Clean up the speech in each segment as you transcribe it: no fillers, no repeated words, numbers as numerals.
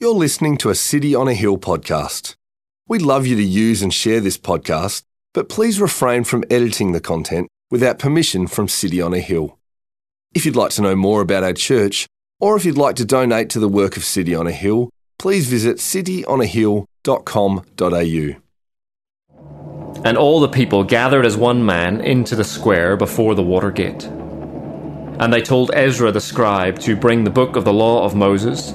You're listening to a City on a Hill podcast. We'd love you to use and share this podcast, but please refrain from editing the content without permission from City on a Hill. If you'd like to know more about our church, or if you'd like to donate to the work of City on a Hill, please visit cityonahill.com.au. And all the people gathered as one man into the square before the water gate. And they told Ezra the scribe to bring the book of the law of Moses,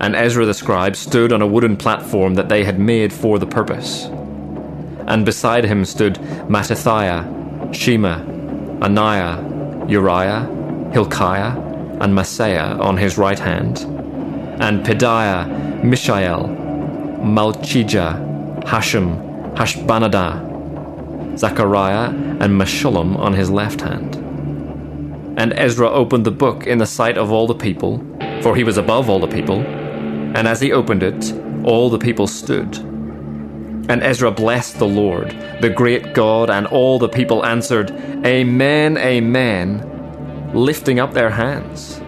And Ezra the scribe stood on a wooden platform that they had made for the purpose. And beside him stood Matithiah, Shema, Aniah, Uriah, Hilkiah, and Masaiah on his right hand, and Pediah, Mishael, Malchijah, Hashem, Hashbanada, Zechariah, and Meshullam on his left hand. And Ezra opened the book in the sight of all the people, for he was above all the people. And as he opened it, all the people stood. And Ezra blessed the Lord, the great God, and all the people answered, "Amen, amen," lifting up their hands.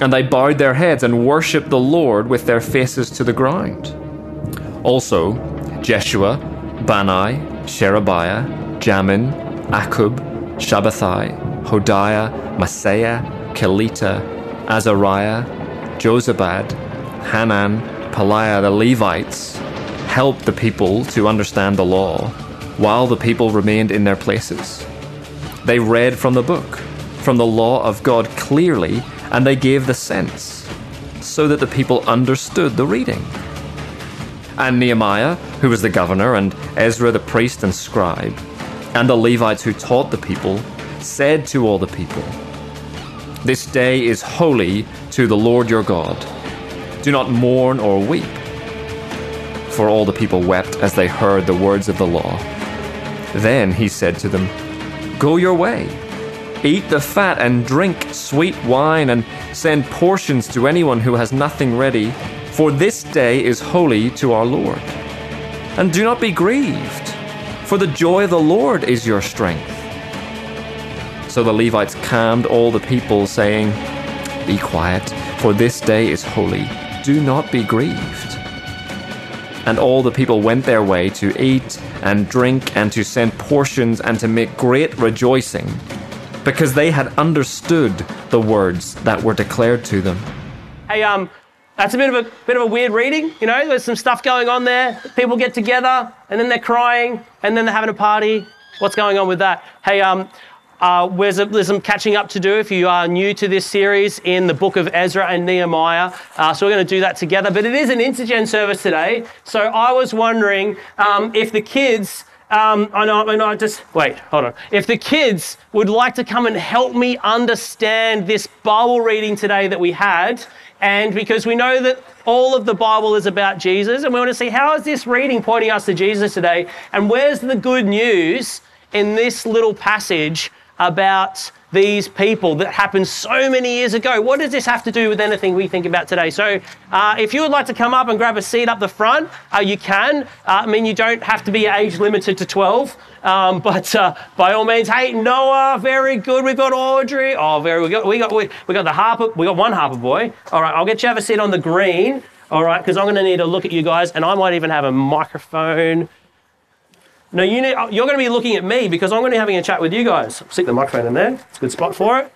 And they bowed their heads and worshipped the Lord with their faces to the ground. Also, Jeshua, Bani, Sherebiah, Jamin, Akub, Shabbatai, Hodiah, Maseiah, Kelita, Azariah, Josabad, Hanan, Peliah, the Levites, helped the people to understand the law, while the people remained in their places. They read from the book, from the law of God clearly, and they gave the sense, so that the people understood the reading. And Nehemiah, who was the governor, and Ezra the priest and scribe, and the Levites who taught the people, said to all the people, "This day is holy to the Lord your God. Do not mourn or weep." For all the people wept as they heard the words of the law. Then he said to them, "Go your way, eat the fat and drink sweet wine, and send portions to anyone who has nothing ready, for this day is holy to our Lord. And do not be grieved, for the joy of the Lord is your strength." So the Levites calmed all the people, saying, "Be quiet, for this day is holy. Do not be grieved." And all the people went their way to eat and drink and to send portions and to make great rejoicing, because they had understood the words that were declared to them. Hey, that's a bit of a weird reading. You know, there's some stuff going on there. People get together and then they're crying and then they're having a party. What's going on with that? Hey, there's some catching up to do if you are new to this series in the book of Ezra and Nehemiah. So we're going to do that together. But it is an intergen service today. So I was wondering if the kids... If the kids would like to come and help me understand this Bible reading today that we had, and because we know that all of the Bible is about Jesus, and we want to see how is this reading pointing us to Jesus today, and where's the good news in this little passage about these people that happened so many years ago. What does this have to do with anything we think about today? So if you would like to come up and grab a seat up the front, you can. You don't have to be age limited to 12, but by all means, hey, Noah, very good. We've got Audrey. Oh, very good. We got the Harper. We got one Harper boy. All right, I'll get you have a seat on the green. All right, because I'm going to need to look at you guys, and I might even have a microphone. No, you're going to be looking at me because I'm going to be having a chat with you guys. Stick the microphone in there. It's a good spot for it.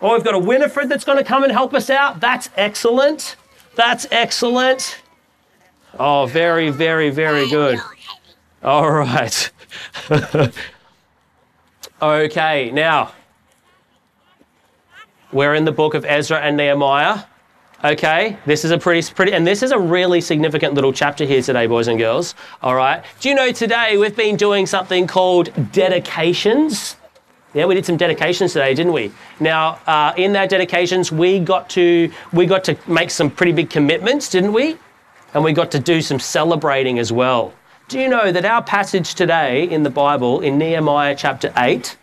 Oh, we've got a Winifred that's going to come and help us out. That's excellent. That's excellent. Oh, very, very, very good. All right. Okay, now, we're in the book of Ezra and Nehemiah. Okay, this is a pretty, and this is a really significant little chapter here today, boys and girls. All right. Do you know today we've been doing something called dedications? Yeah, we did some dedications today, didn't we? Now, in that dedications, we got to make some pretty big commitments, didn't we? And we got to do some celebrating as well. Do you know that our passage today in the Bible, in Nehemiah chapter 8,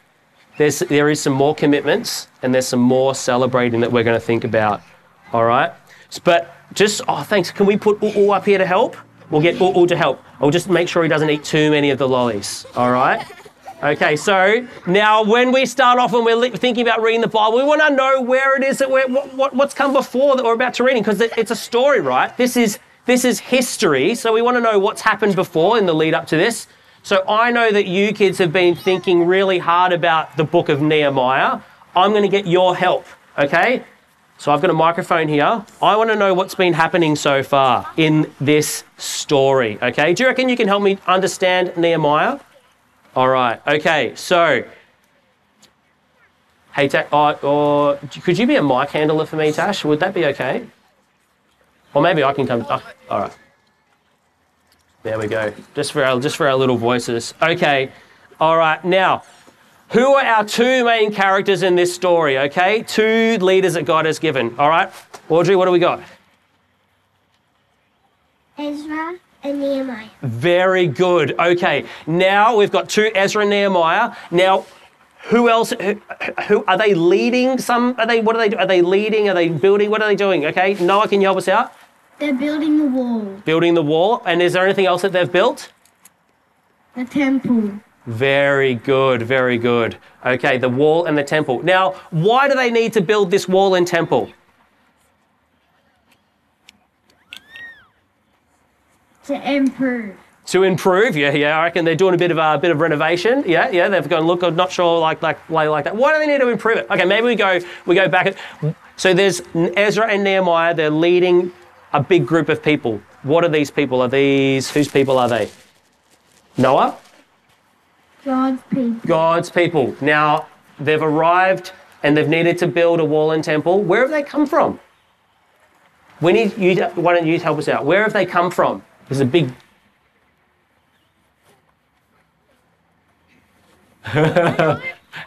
there is some more commitments and there's some more celebrating that we're going to think about, all right? But just, oh, thanks. Can we put U'u up here to help? We'll get U'u to help. I'll just make sure he doesn't eat too many of the lollies, all right? Okay, so now when we start off and we're thinking about reading the Bible, we want to know where it is that what's come before that we're about to read, because it's a story, right? This is history, so we want to know what's happened before in the lead up to this. So I know that you kids have been thinking really hard about the book of Nehemiah. I'm going to get your help, okay? So I've got a microphone here. I want to know what's been happening so far in this story, okay? Do you reckon you can help me understand Nehemiah? All right, okay, so, hey, Tash, could you be a mic handler for me, Tash? Would that be okay? Or maybe I can come, all right. There we go, just for our little voices. Okay, all right, now, who are our two main characters in this story, okay? Two leaders that God has given, all right? Audrey, what do we got? Ezra. And Nehemiah. Very good. Okay, now we've got two, Ezra and Nehemiah. Now, who else? Who are they leading? What are they? Are they leading? Are they building? What are they doing? Okay, Noah, can you help us out? They're building the wall. Building the wall. And is there anything else that they've built? The temple. Very good. Very good. Okay, the wall and the temple. Now, why do they need to build this wall and temple? To improve. To improve, yeah. I reckon they're doing a bit of renovation. Yeah. They've gone look. I'm not sure like that. Why do they need to improve it? Okay, maybe we go back. So there's Ezra and Nehemiah. They're leading a big group of people. What are these people? Whose people are they? Noah. God's people. God's people. Now they've arrived and they've needed to build a wall and temple. Where have they come from? We need you. Why don't you help us out? Where have they come from? There's a big...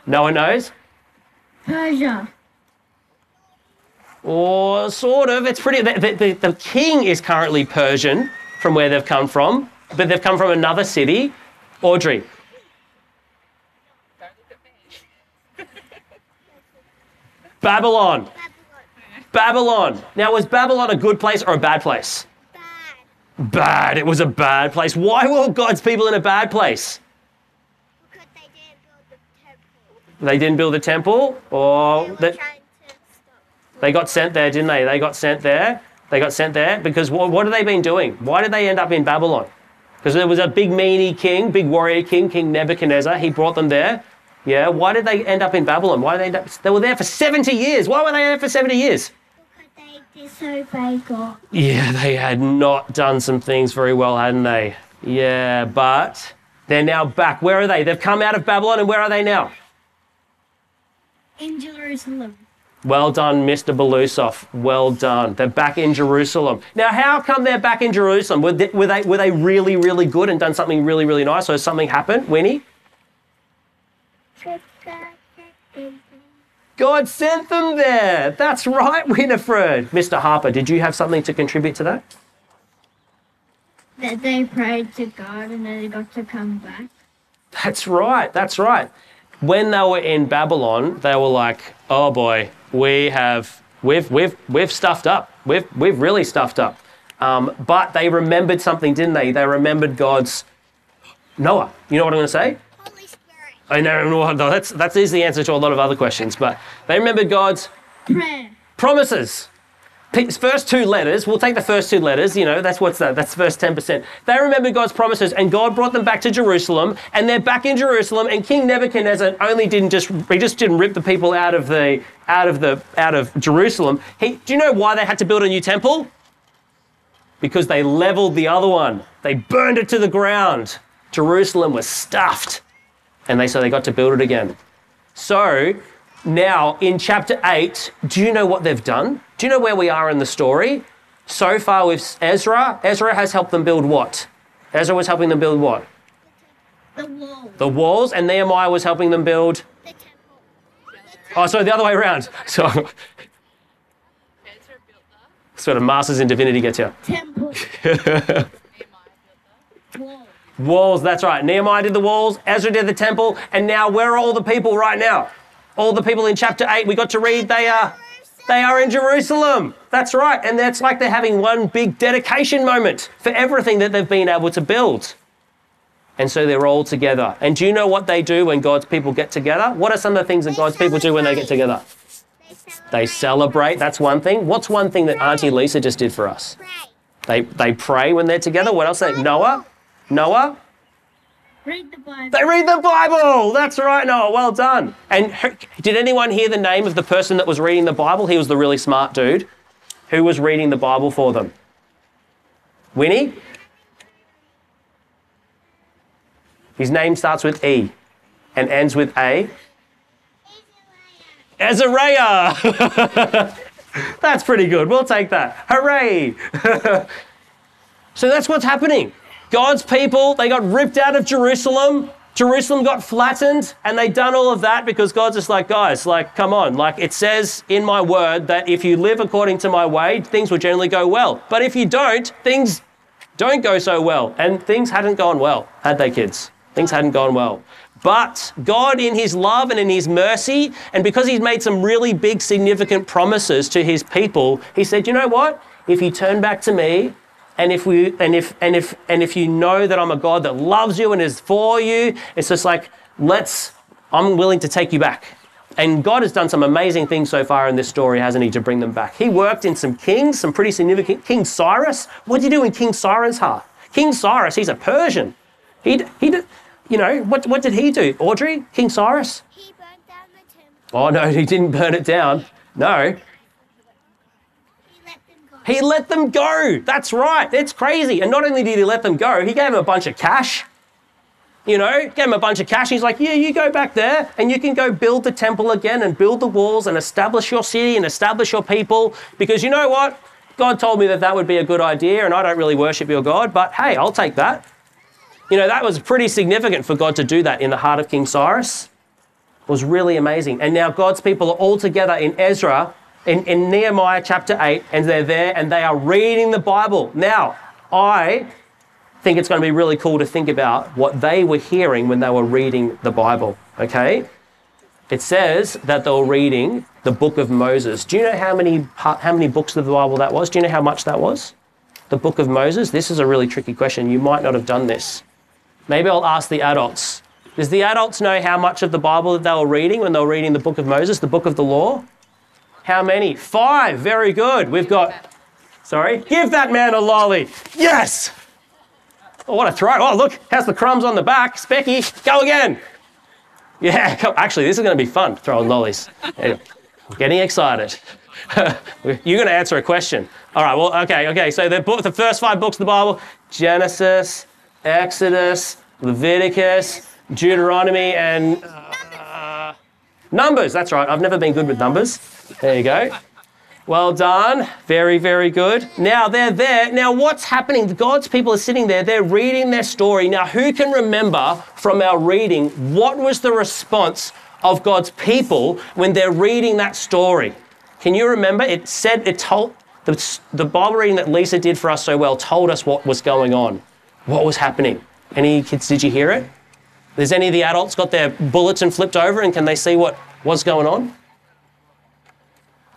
No one knows? Persia. Or sort of. It's pretty... The king is currently Persian from where they've come from, but they've come from another city. Audrey. Don't look at me. Babylon. Babylon. Now, was Babylon a good place or a bad place? Bad. It was a bad place. Why were God's people in a bad place? Because they didn't build the temple. They didn't build the temple? Or they got sent there, didn't they? They got sent there because what have they been doing? Why did they end up in Babylon? Because there was a big meanie king, big warrior king, King Nebuchadnezzar. He brought them there. Yeah, why did they end up in Babylon? Why did they end up? They were there for 70 years. Why were they there for 70 years? Disobey God. Yeah, they had not done some things very well, hadn't they? Yeah, but they're now back. Where are they? They've come out of Babylon, and where are they now? In Jerusalem. Well done, Mr. Belusov. Well done. They're back in Jerusalem. Now, how come they're back in Jerusalem? Were they really, really good and done something really, really nice, or something happened, Winnie? God sent them there. That's right, Winifred. Mr. Harper, did you have something to contribute to that? That they prayed to God and they got to come back. That's right, that's right. When they were in Babylon, they were like, oh boy, we've stuffed up. We've really stuffed up. But they remembered something, didn't they? They remembered God's Noah. You know what I'm gonna say? I know, that is the answer to a lot of other questions, but they remembered God's promises. First two letters, we'll take the first two letters, you know, that's first 10%. They remembered God's promises and God brought them back to Jerusalem and they're back in Jerusalem and King Nebuchadnezzar didn't rip the people out of Jerusalem. Do you know why they had to build a new temple? Because they leveled the other one. They burned it to the ground. Jerusalem was stuffed. And so they got to build it again. So now in chapter 8, do you know what they've done? Do you know where we are in the story? So far with Ezra. Ezra has helped them build what? Ezra was helping them build what? The walls. The walls. And Nehemiah was helping them build? The temple. Oh, sorry, the other way around. So, Ezra built that. Sort of masters in divinity gets you. Temple. Walls, that's right. Nehemiah did the walls, Ezra did the temple, and now where are all the people right now? All the people in chapter 8 we got to read, they are in Jerusalem. That's right. And that's like they're having one big dedication moment for everything that they've been able to build. And so they're all together. And do you know what they do when God's people get together? What are some of the things that God's people do when they get together? They celebrate. That's one thing. What's one thing that Auntie Lisa just did for us? They pray when they're together. What else? Noah? Read the Bible. They read the Bible. That's right, Noah. Well done. And did anyone hear the name of the person that was reading the Bible? He was the really smart dude. Who was reading the Bible for them? Winnie? His name starts with E and ends with A. Azariah. That's pretty good. We'll take that. Hooray. So that's what's happening. God's people, they got ripped out of Jerusalem. Jerusalem got flattened, and they done all of that because God's just like, guys, like, come on. Like, it says in my word that if you live according to my way, things will generally go well. But if you don't, things don't go so well. And things hadn't gone well, had they, kids? Things hadn't gone well. But God, in his love and in his mercy, and because he's made some really big, significant promises to his people, he said, you know what? If you turn back to me, and if you know that I'm a God that loves you and is for you, it's just like, I'm willing to take you back. And God has done some amazing things so far in this story, hasn't he, to bring them back. He worked in some kings, some pretty significant, King Cyrus. What did he do in King Cyrus' heart? King Cyrus, he's a Persian. What did he do? Audrey, King Cyrus? He burned down the temple. Oh no, he didn't burn it down, no. He let them go. That's right. That's crazy. And not only did he let them go, he gave them a bunch of cash. You know, gave them a bunch of cash. He's like, yeah, you go back there and you can go build the temple again and build the walls and establish your city and establish your people. Because you know what? God told me that that would be a good idea and I don't really worship your God, but hey, I'll take that. You know, that was pretty significant for God to do that in the heart of King Cyrus. It was really amazing. And now God's people are all together in Ezra, in Nehemiah chapter 8, and they're there and they are reading the Bible. Now, I think it's going to be really cool to think about what they were hearing when they were reading the Bible, okay? It says that they were reading the book of Moses. Do you know how many books of the Bible that was? Do you know how much that was? The book of Moses? This is a really tricky question. You might not have done this. Maybe I'll ask the adults. Does the adults know how much of the Bible that they were reading when they were reading the book of Moses, the book of the law? How many? 5. Very good. We've got... Sorry? Give that man a lolly. Yes! Oh, what a throw. Oh, look. How's the crumbs on the back? Specky, go again. Yeah. Come. Actually, this is going to be fun, throwing lollies. Anyway, getting excited. You're going to answer a question. All right. Well, okay. So the first 5 books of the Bible, Genesis, Exodus, Leviticus, Deuteronomy, and... Numbers, that's right. I've never been good with numbers. There you go. Well done. Very, very good. Now they're there. Now what's happening? God's people are sitting there. They're reading their story. Now who can remember from our reading what was the response of God's people when they're reading that story? Can you remember? It said, it told, the Bible reading that Lisa did for us so well told us what was going on, what was happening. Any kids, did you hear it? Has any of the adults got their bulletin flipped over and can they see what's going on?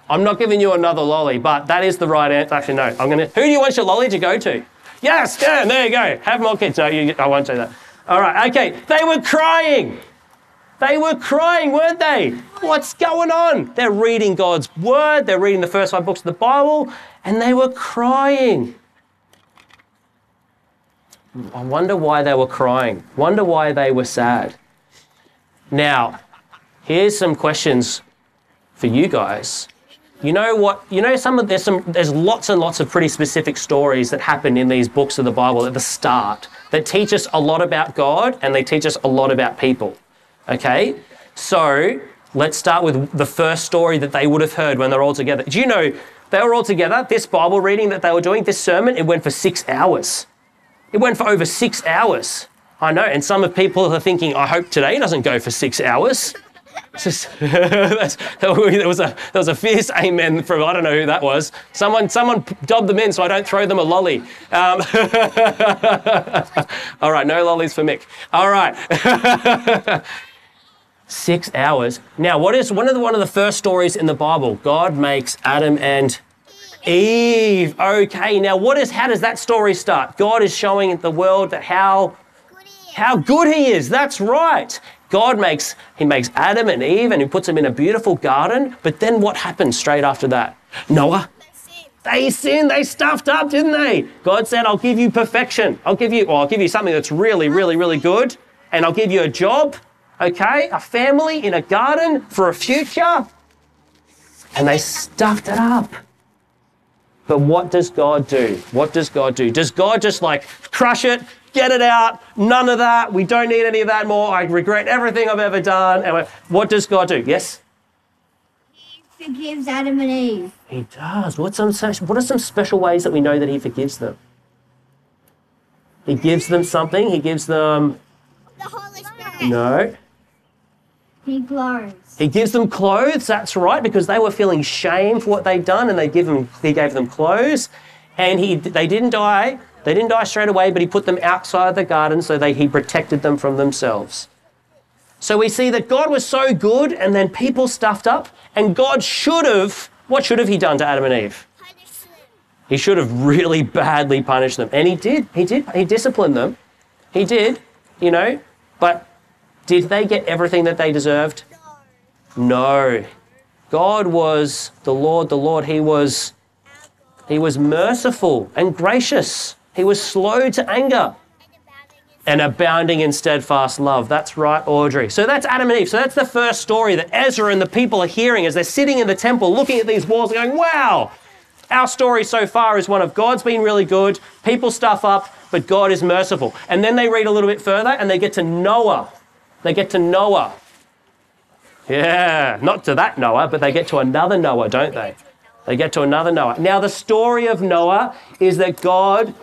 I'm not giving you another lolly, but that is the right answer. Actually, no, who do you want your lolly to go to? Yes, Dan, there you go. Have more kids. No, I won't do that. All right, okay. They were crying. They were crying, weren't they? What's going on? They're reading God's word. They're reading the first 5 books of the Bible and they were crying. I wonder why they were crying. Wonder why they were sad. Now, here's some questions for you guys. You know what? You know there's lots and lots of pretty specific stories that happen in these books of the Bible at the start that teach us a lot about God and they teach us a lot about people. Okay? So, let's start with the first story that they would have heard when they're all together. Do you know they were all together? This Bible reading that they were doing, this sermon, it went for 6 hours. It went for over 6 hours. I know, and some of people are thinking, I hope today doesn't go for 6 hours. There was a fierce amen from, I don't know who that was. Someone dob them in so I don't throw them a lolly. All right, no lollies for Mick. All right. 6 hours. Now, what is one of the first stories in the Bible? God makes Adam and Eve. Okay, now how does that story start? God is showing the world that how good he is. That's right. He makes Adam and Eve and he puts them in a beautiful garden. But then what happens straight after that? Noah. They sinned. They stuffed up, didn't they? God said, I'll give you perfection. I'll give you something that's really, really, really good. And I'll give you a job, okay? A family in a garden for a future. And they stuffed it up. But what does God do? What does God do? Does God just like crush it? Get it out, none of that, we don't need any of that more, I regret everything I've ever done. And what does God do? Yes? He forgives Adam and Eve. He does. What are some special ways that we know that he forgives them? He gives them something, he gives them... The Holy Spirit. No. He clothes. He gives them clothes, that's right, because they were feeling shame for what they'd done, and he gave them clothes, and they didn't die. They didn't die straight away, but he put them outside the garden so he protected them from themselves. So we see that God was so good and then people stuffed up, and God should have, what should have he done to Adam and Eve? Punished them. He should have really badly punished them. And he disciplined them. He did, you know, but did they get everything that they deserved? No. God was the Lord, he was merciful and gracious. He was slow to anger and abounding in steadfast love. That's right, Audrey. So that's Adam and Eve. So that's the first story that Ezra and the people are hearing as they're sitting in the temple, looking at these walls and going, wow, our story so far is one of God's been really good, people stuff up, but God is merciful. And then they read a little bit further and they get to Noah. They get to Noah. Yeah, not to that Noah, but they get to another Noah, don't they? They get to another Noah. Now the story of Noah is that God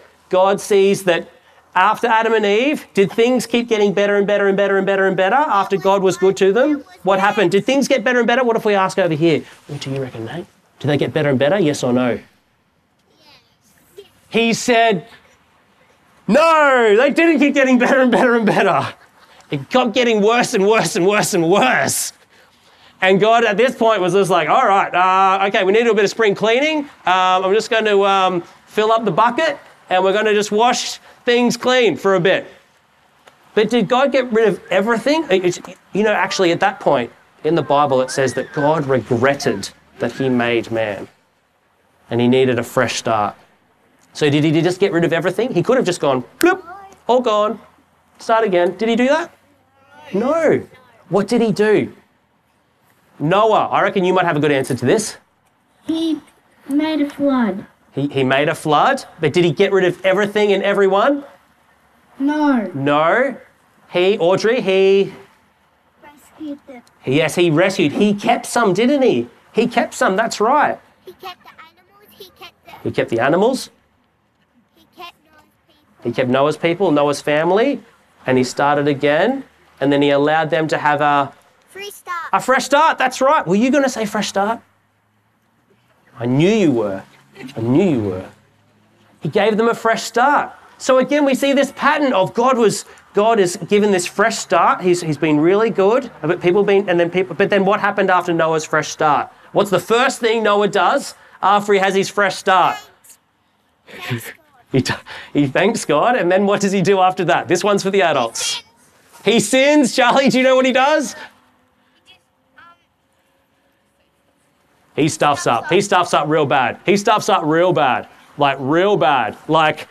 sees that after Adam and Eve, did things keep getting better and better and better and better and better after God was good to them? What happened? Did things get better and better? What if we ask over here? What do you reckon, mate? Did they get better and better? Yes or no? Yes. He said, no, they didn't keep getting better and better and better. It kept getting worse and worse and worse and worse. And God at this point was just like, all right, okay, we need to do a bit of spring cleaning. I'm just going to fill up the bucket. And we're going to just wash things clean for a bit. But did God get rid of everything? You know, actually at that point in the Bible, it says that God regretted that he made man and he needed a fresh start. So did he just get rid of everything? He could have just gone, bloop, all gone, start again. Did he do that? No. What did he do? Noah, I reckon you might have a good answer to this. He made a flood. He made a flood, but did he get rid of everything and everyone? No. No. Audrey, he... Rescued them. Yes, he rescued. He kept some, didn't he? He kept some, that's right. He kept the animals, He kept the animals. He kept Noah's people, Noah's family, and he started again, and then he allowed them to have a... Fresh start. A fresh start, that's right. Were you going to say fresh start? I knew you were. I knew you were. He gave them a fresh start. So again, we see this pattern of God is given this fresh start. He's been really good, but then what happened after Noah's fresh start? What's the first thing Noah does after he has his fresh start? He thanks God, and then what does he do after that? This one's for the adults. He sins. Charlie, do you know what he does? He stuffs up. He stuffs up real bad. He stuffs up real bad. Like real bad. Like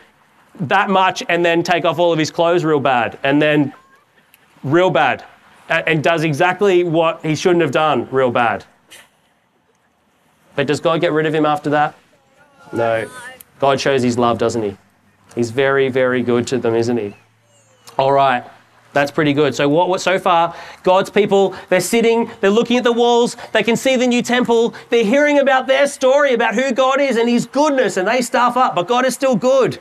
that much, and then take off all of his clothes real bad. And then real bad. And does exactly what he shouldn't have done real bad. But does God get rid of him after that? No. God shows his love, doesn't he? He's very, very good to them, isn't he? All right. That's pretty good. So so far, God's people, they're sitting, they're looking at the walls, they can see the new temple, they're hearing about their story, about who God is and his goodness, and they stuff up, but God is still good.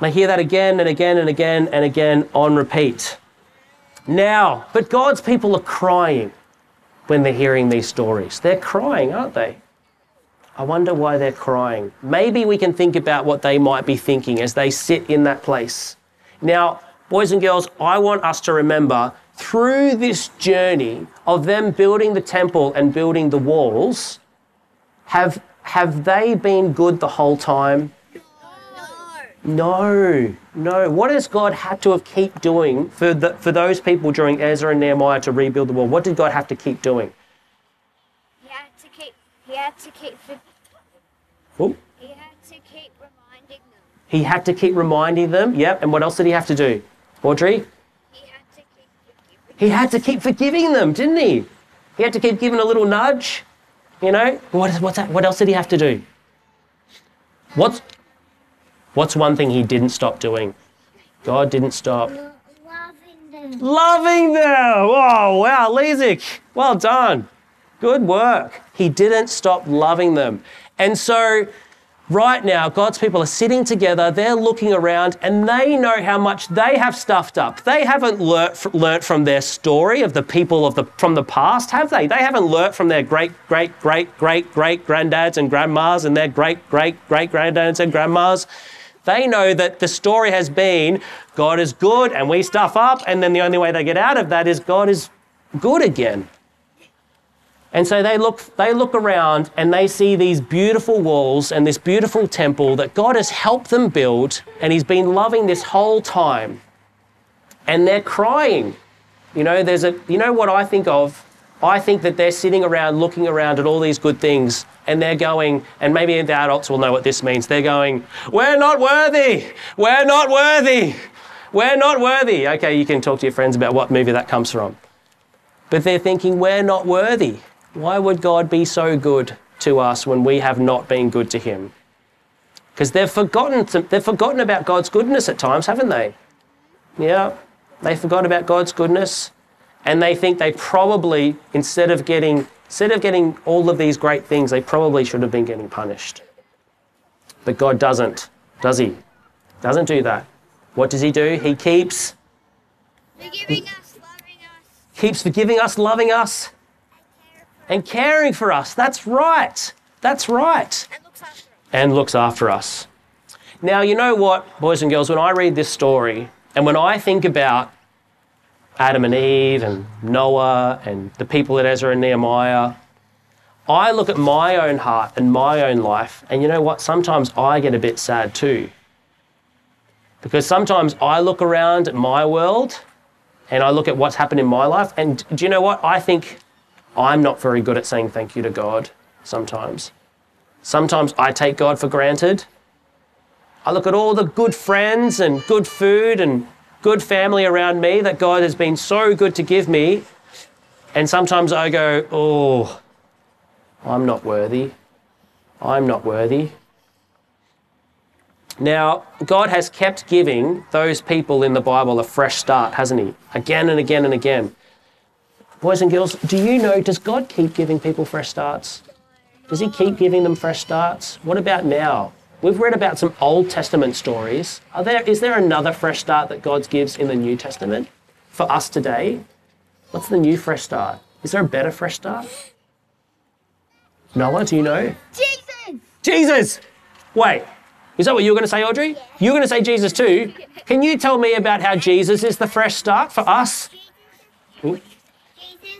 They hear that again and again and again and again on repeat. now. But God's people are crying when they're hearing these stories. They're crying, aren't they? I wonder why they're crying. Maybe we can think about what they might be thinking as they sit in that place. Now, boys and girls, I want us to remember through this journey of them building the temple and building the walls, have they been good the whole time? No. What has God had to have keep doing for those people during Ezra and Nehemiah to rebuild the wall? What did God have to keep doing? He had to keep reminding them. He had to keep reminding them. Yep. And what else did he have to do, Audrey? He had to keep forgiving them, didn't he? He had to keep giving a little nudge. You know, what else did he have to do? What's one thing he didn't stop doing? God didn't stop. Loving them. Oh, wow, Lezik. Well done. Good work. He didn't stop loving them. And so right now, God's people are sitting together. They're looking around and they know how much they have stuffed up. They haven't learnt from their story of the people from the past, have they? They haven't learnt from their great-great-great-great-great-granddads and grandmas and their great-great-great-granddads and grandmas. They know that the story has been God is good and we stuff up, and then the only way they get out of that is God is good again. And so they look around and they see these beautiful walls and this beautiful temple that God has helped them build and he's been loving this whole time. And they're crying. You know, you know what I think of? I think that they're sitting around looking around at all these good things and they're going, and maybe the adults will know what this means. They're going, we're not worthy. We're not worthy. We're not worthy. Okay, you can talk to your friends about what movie that comes from. But they're thinking, we're not worthy. Why would God be so good to us when we have not been good to him? Because they've forgotten about God's goodness at times, haven't they? Yeah, they forgot about God's goodness. And they think they probably, instead of getting all of these great things, they probably should have been getting punished. But God doesn't, does he? Doesn't do that. What does he do? He keeps forgiving us, loving us. Keeps forgiving us, loving us. And caring for us. That's right. That's right. And looks after us. Now, you know what, boys and girls, when I read this story and when I think about Adam and Eve and Noah and the people at Ezra and Nehemiah, I look at my own heart and my own life, and you know what? Sometimes I get a bit sad too. Because sometimes I look around at my world and I look at what's happened in my life, and do you know what? I think I'm not very good at saying thank you to God sometimes. Sometimes I take God for granted. I look at all the good friends and good food and good family around me that God has been so good to give me. And sometimes I go, oh, I'm not worthy. I'm not worthy. Now, God has kept giving those people in the Bible a fresh start, hasn't he? Again and again and again. Boys and girls, do you know, does God keep giving people fresh starts? Does he keep giving them fresh starts? What about now? We've read about some Old Testament stories. Is there another fresh start that God gives in the New Testament for us today? What's the new fresh start? Is there a better fresh start? Noah, do you know? Jesus! Jesus! Wait, is that what you were going to say, Audrey? Yeah. You were going to say Jesus too. Can you tell me about how Jesus is the fresh start for us? Ooh.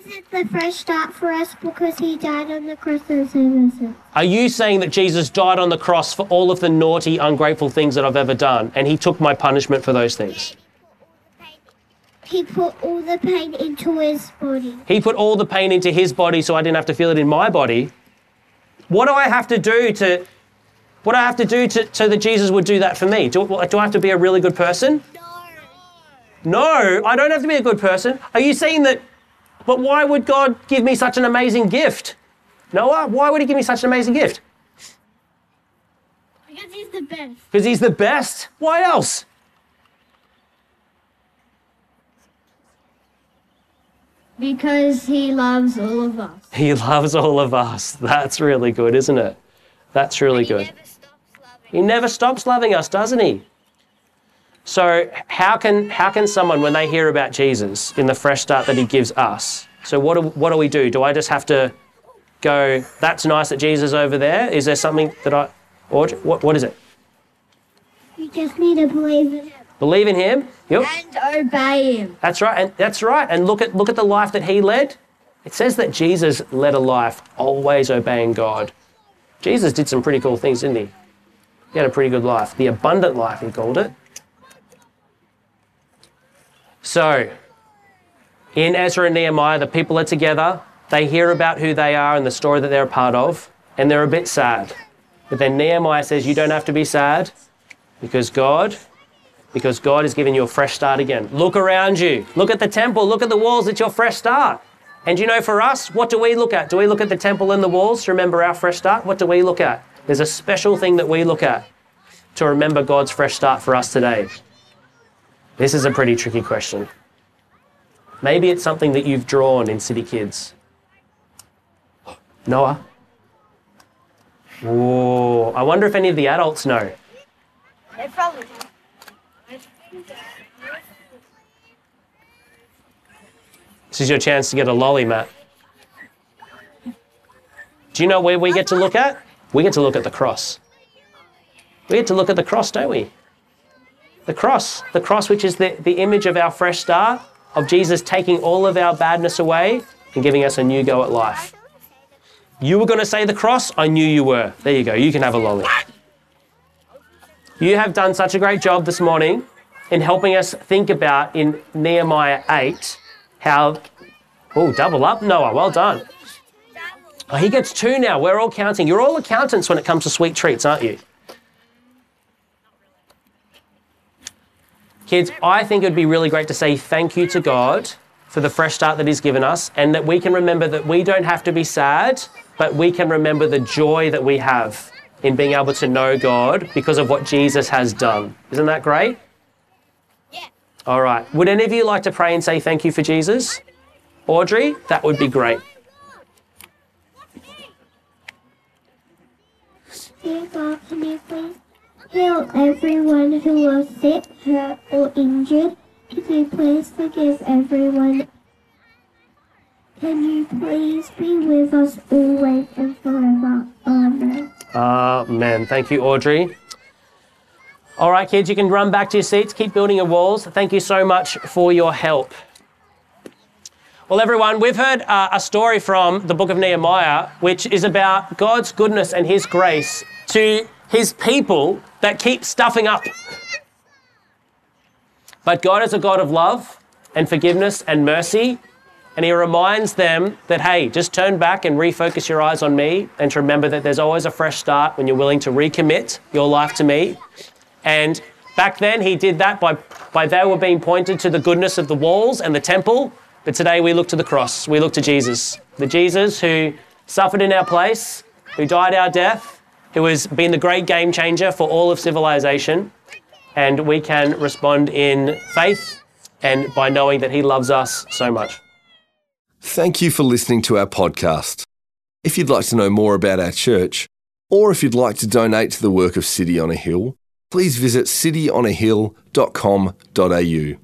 It's the fresh start for us because he died on the cross as a innocent. Are you saying that Jesus died on the cross for all of the naughty, ungrateful things that I've ever done, and he took my punishment for those things? Yeah, he put all the pain into his body. He put all the pain into his body so I didn't have to feel it in my body. What do I have to do so that Jesus would do that for me? Do I have to be a really good person? No, I don't have to be a good person. Are you saying that? But why would God give me such an amazing gift? Noah, why would he give me such an amazing gift? Because he's the best. Because he's the best? Why else? Because he loves all of us. He loves all of us. That's really good, isn't it? That's really good. He never stops loving us, doesn't he? So how can someone, when they hear about Jesus in the fresh start that he gives us, so what do we do? Do I just have to go, that's nice that Jesus is over there? Is there something that I, Audrey, what is it? You just need to believe in him. Believe in him. Yep. And obey him. That's right. And that's right. And look at the life that he led. It says that Jesus led a life always obeying God. Jesus did some pretty cool things, didn't he? He had a pretty good life. The abundant life, he called it. So, in Ezra and Nehemiah, the people are together. They hear about who they are and the story that they're a part of, and they're a bit sad. But then Nehemiah says, you don't have to be sad because God has given you a fresh start again. Look around you. Look at the temple. Look at the walls. It's your fresh start. And you know, for us, what do we look at? Do we look at the temple and the walls to remember our fresh start? What do we look at? There's a special thing that we look at to remember God's fresh start for us today. This is a pretty tricky question. Maybe it's something that you've drawn in City Kids. Noah? Whoa, I wonder if any of the adults know. They probably do. This is your chance to get a lolly, Matt. Do you know where we get to look at? We get to look at the cross. We get to look at the cross, don't we? The cross which is the image of our fresh start, of Jesus taking all of our badness away and giving us a new go at life. You were going to say the cross? I knew you were. There you go. You can have a lolly. You have done such a great job this morning in helping us think about in Nehemiah 8 how... Oh, double up, Noah. Well done. Oh, he gets two now. We're all counting. You're all accountants when it comes to sweet treats, aren't you? Kids, I think it would be really great to say thank you to God for the fresh start that he's given us, and that we can remember that we don't have to be sad, but we can remember the joy that we have in being able to know God because of what Jesus has done. Isn't that great? Yeah. All right. Would any of you like to pray and say thank you for Jesus? Audrey, that would be great. Dear God, can you please heal everyone who was sick, hurt, or injured? Can you please forgive everyone? Can you please be with us always and forever? Amen. Amen. Thank you, Audrey. All right, kids, you can run back to your seats. Keep building your walls. Thank you so much for your help. Well, everyone, we've heard a story from the book of Nehemiah, which is about God's goodness and his grace to his people that keep stuffing up. But God is a God of love and forgiveness and mercy, and he reminds them that, hey, just turn back and refocus your eyes on me, and to remember that there's always a fresh start when you're willing to recommit your life to me. And back then he did that by they were being pointed to the goodness of the walls and the temple, but today we look to the cross. We look to Jesus, the Jesus who suffered in our place, who died our death, who has been the great game changer for all of civilization. And we can respond in faith and by knowing that he loves us so much. Thank you for listening to our podcast. If you'd like to know more about our church, or if you'd like to donate to the work of City on a Hill, please visit cityonahill.com.au.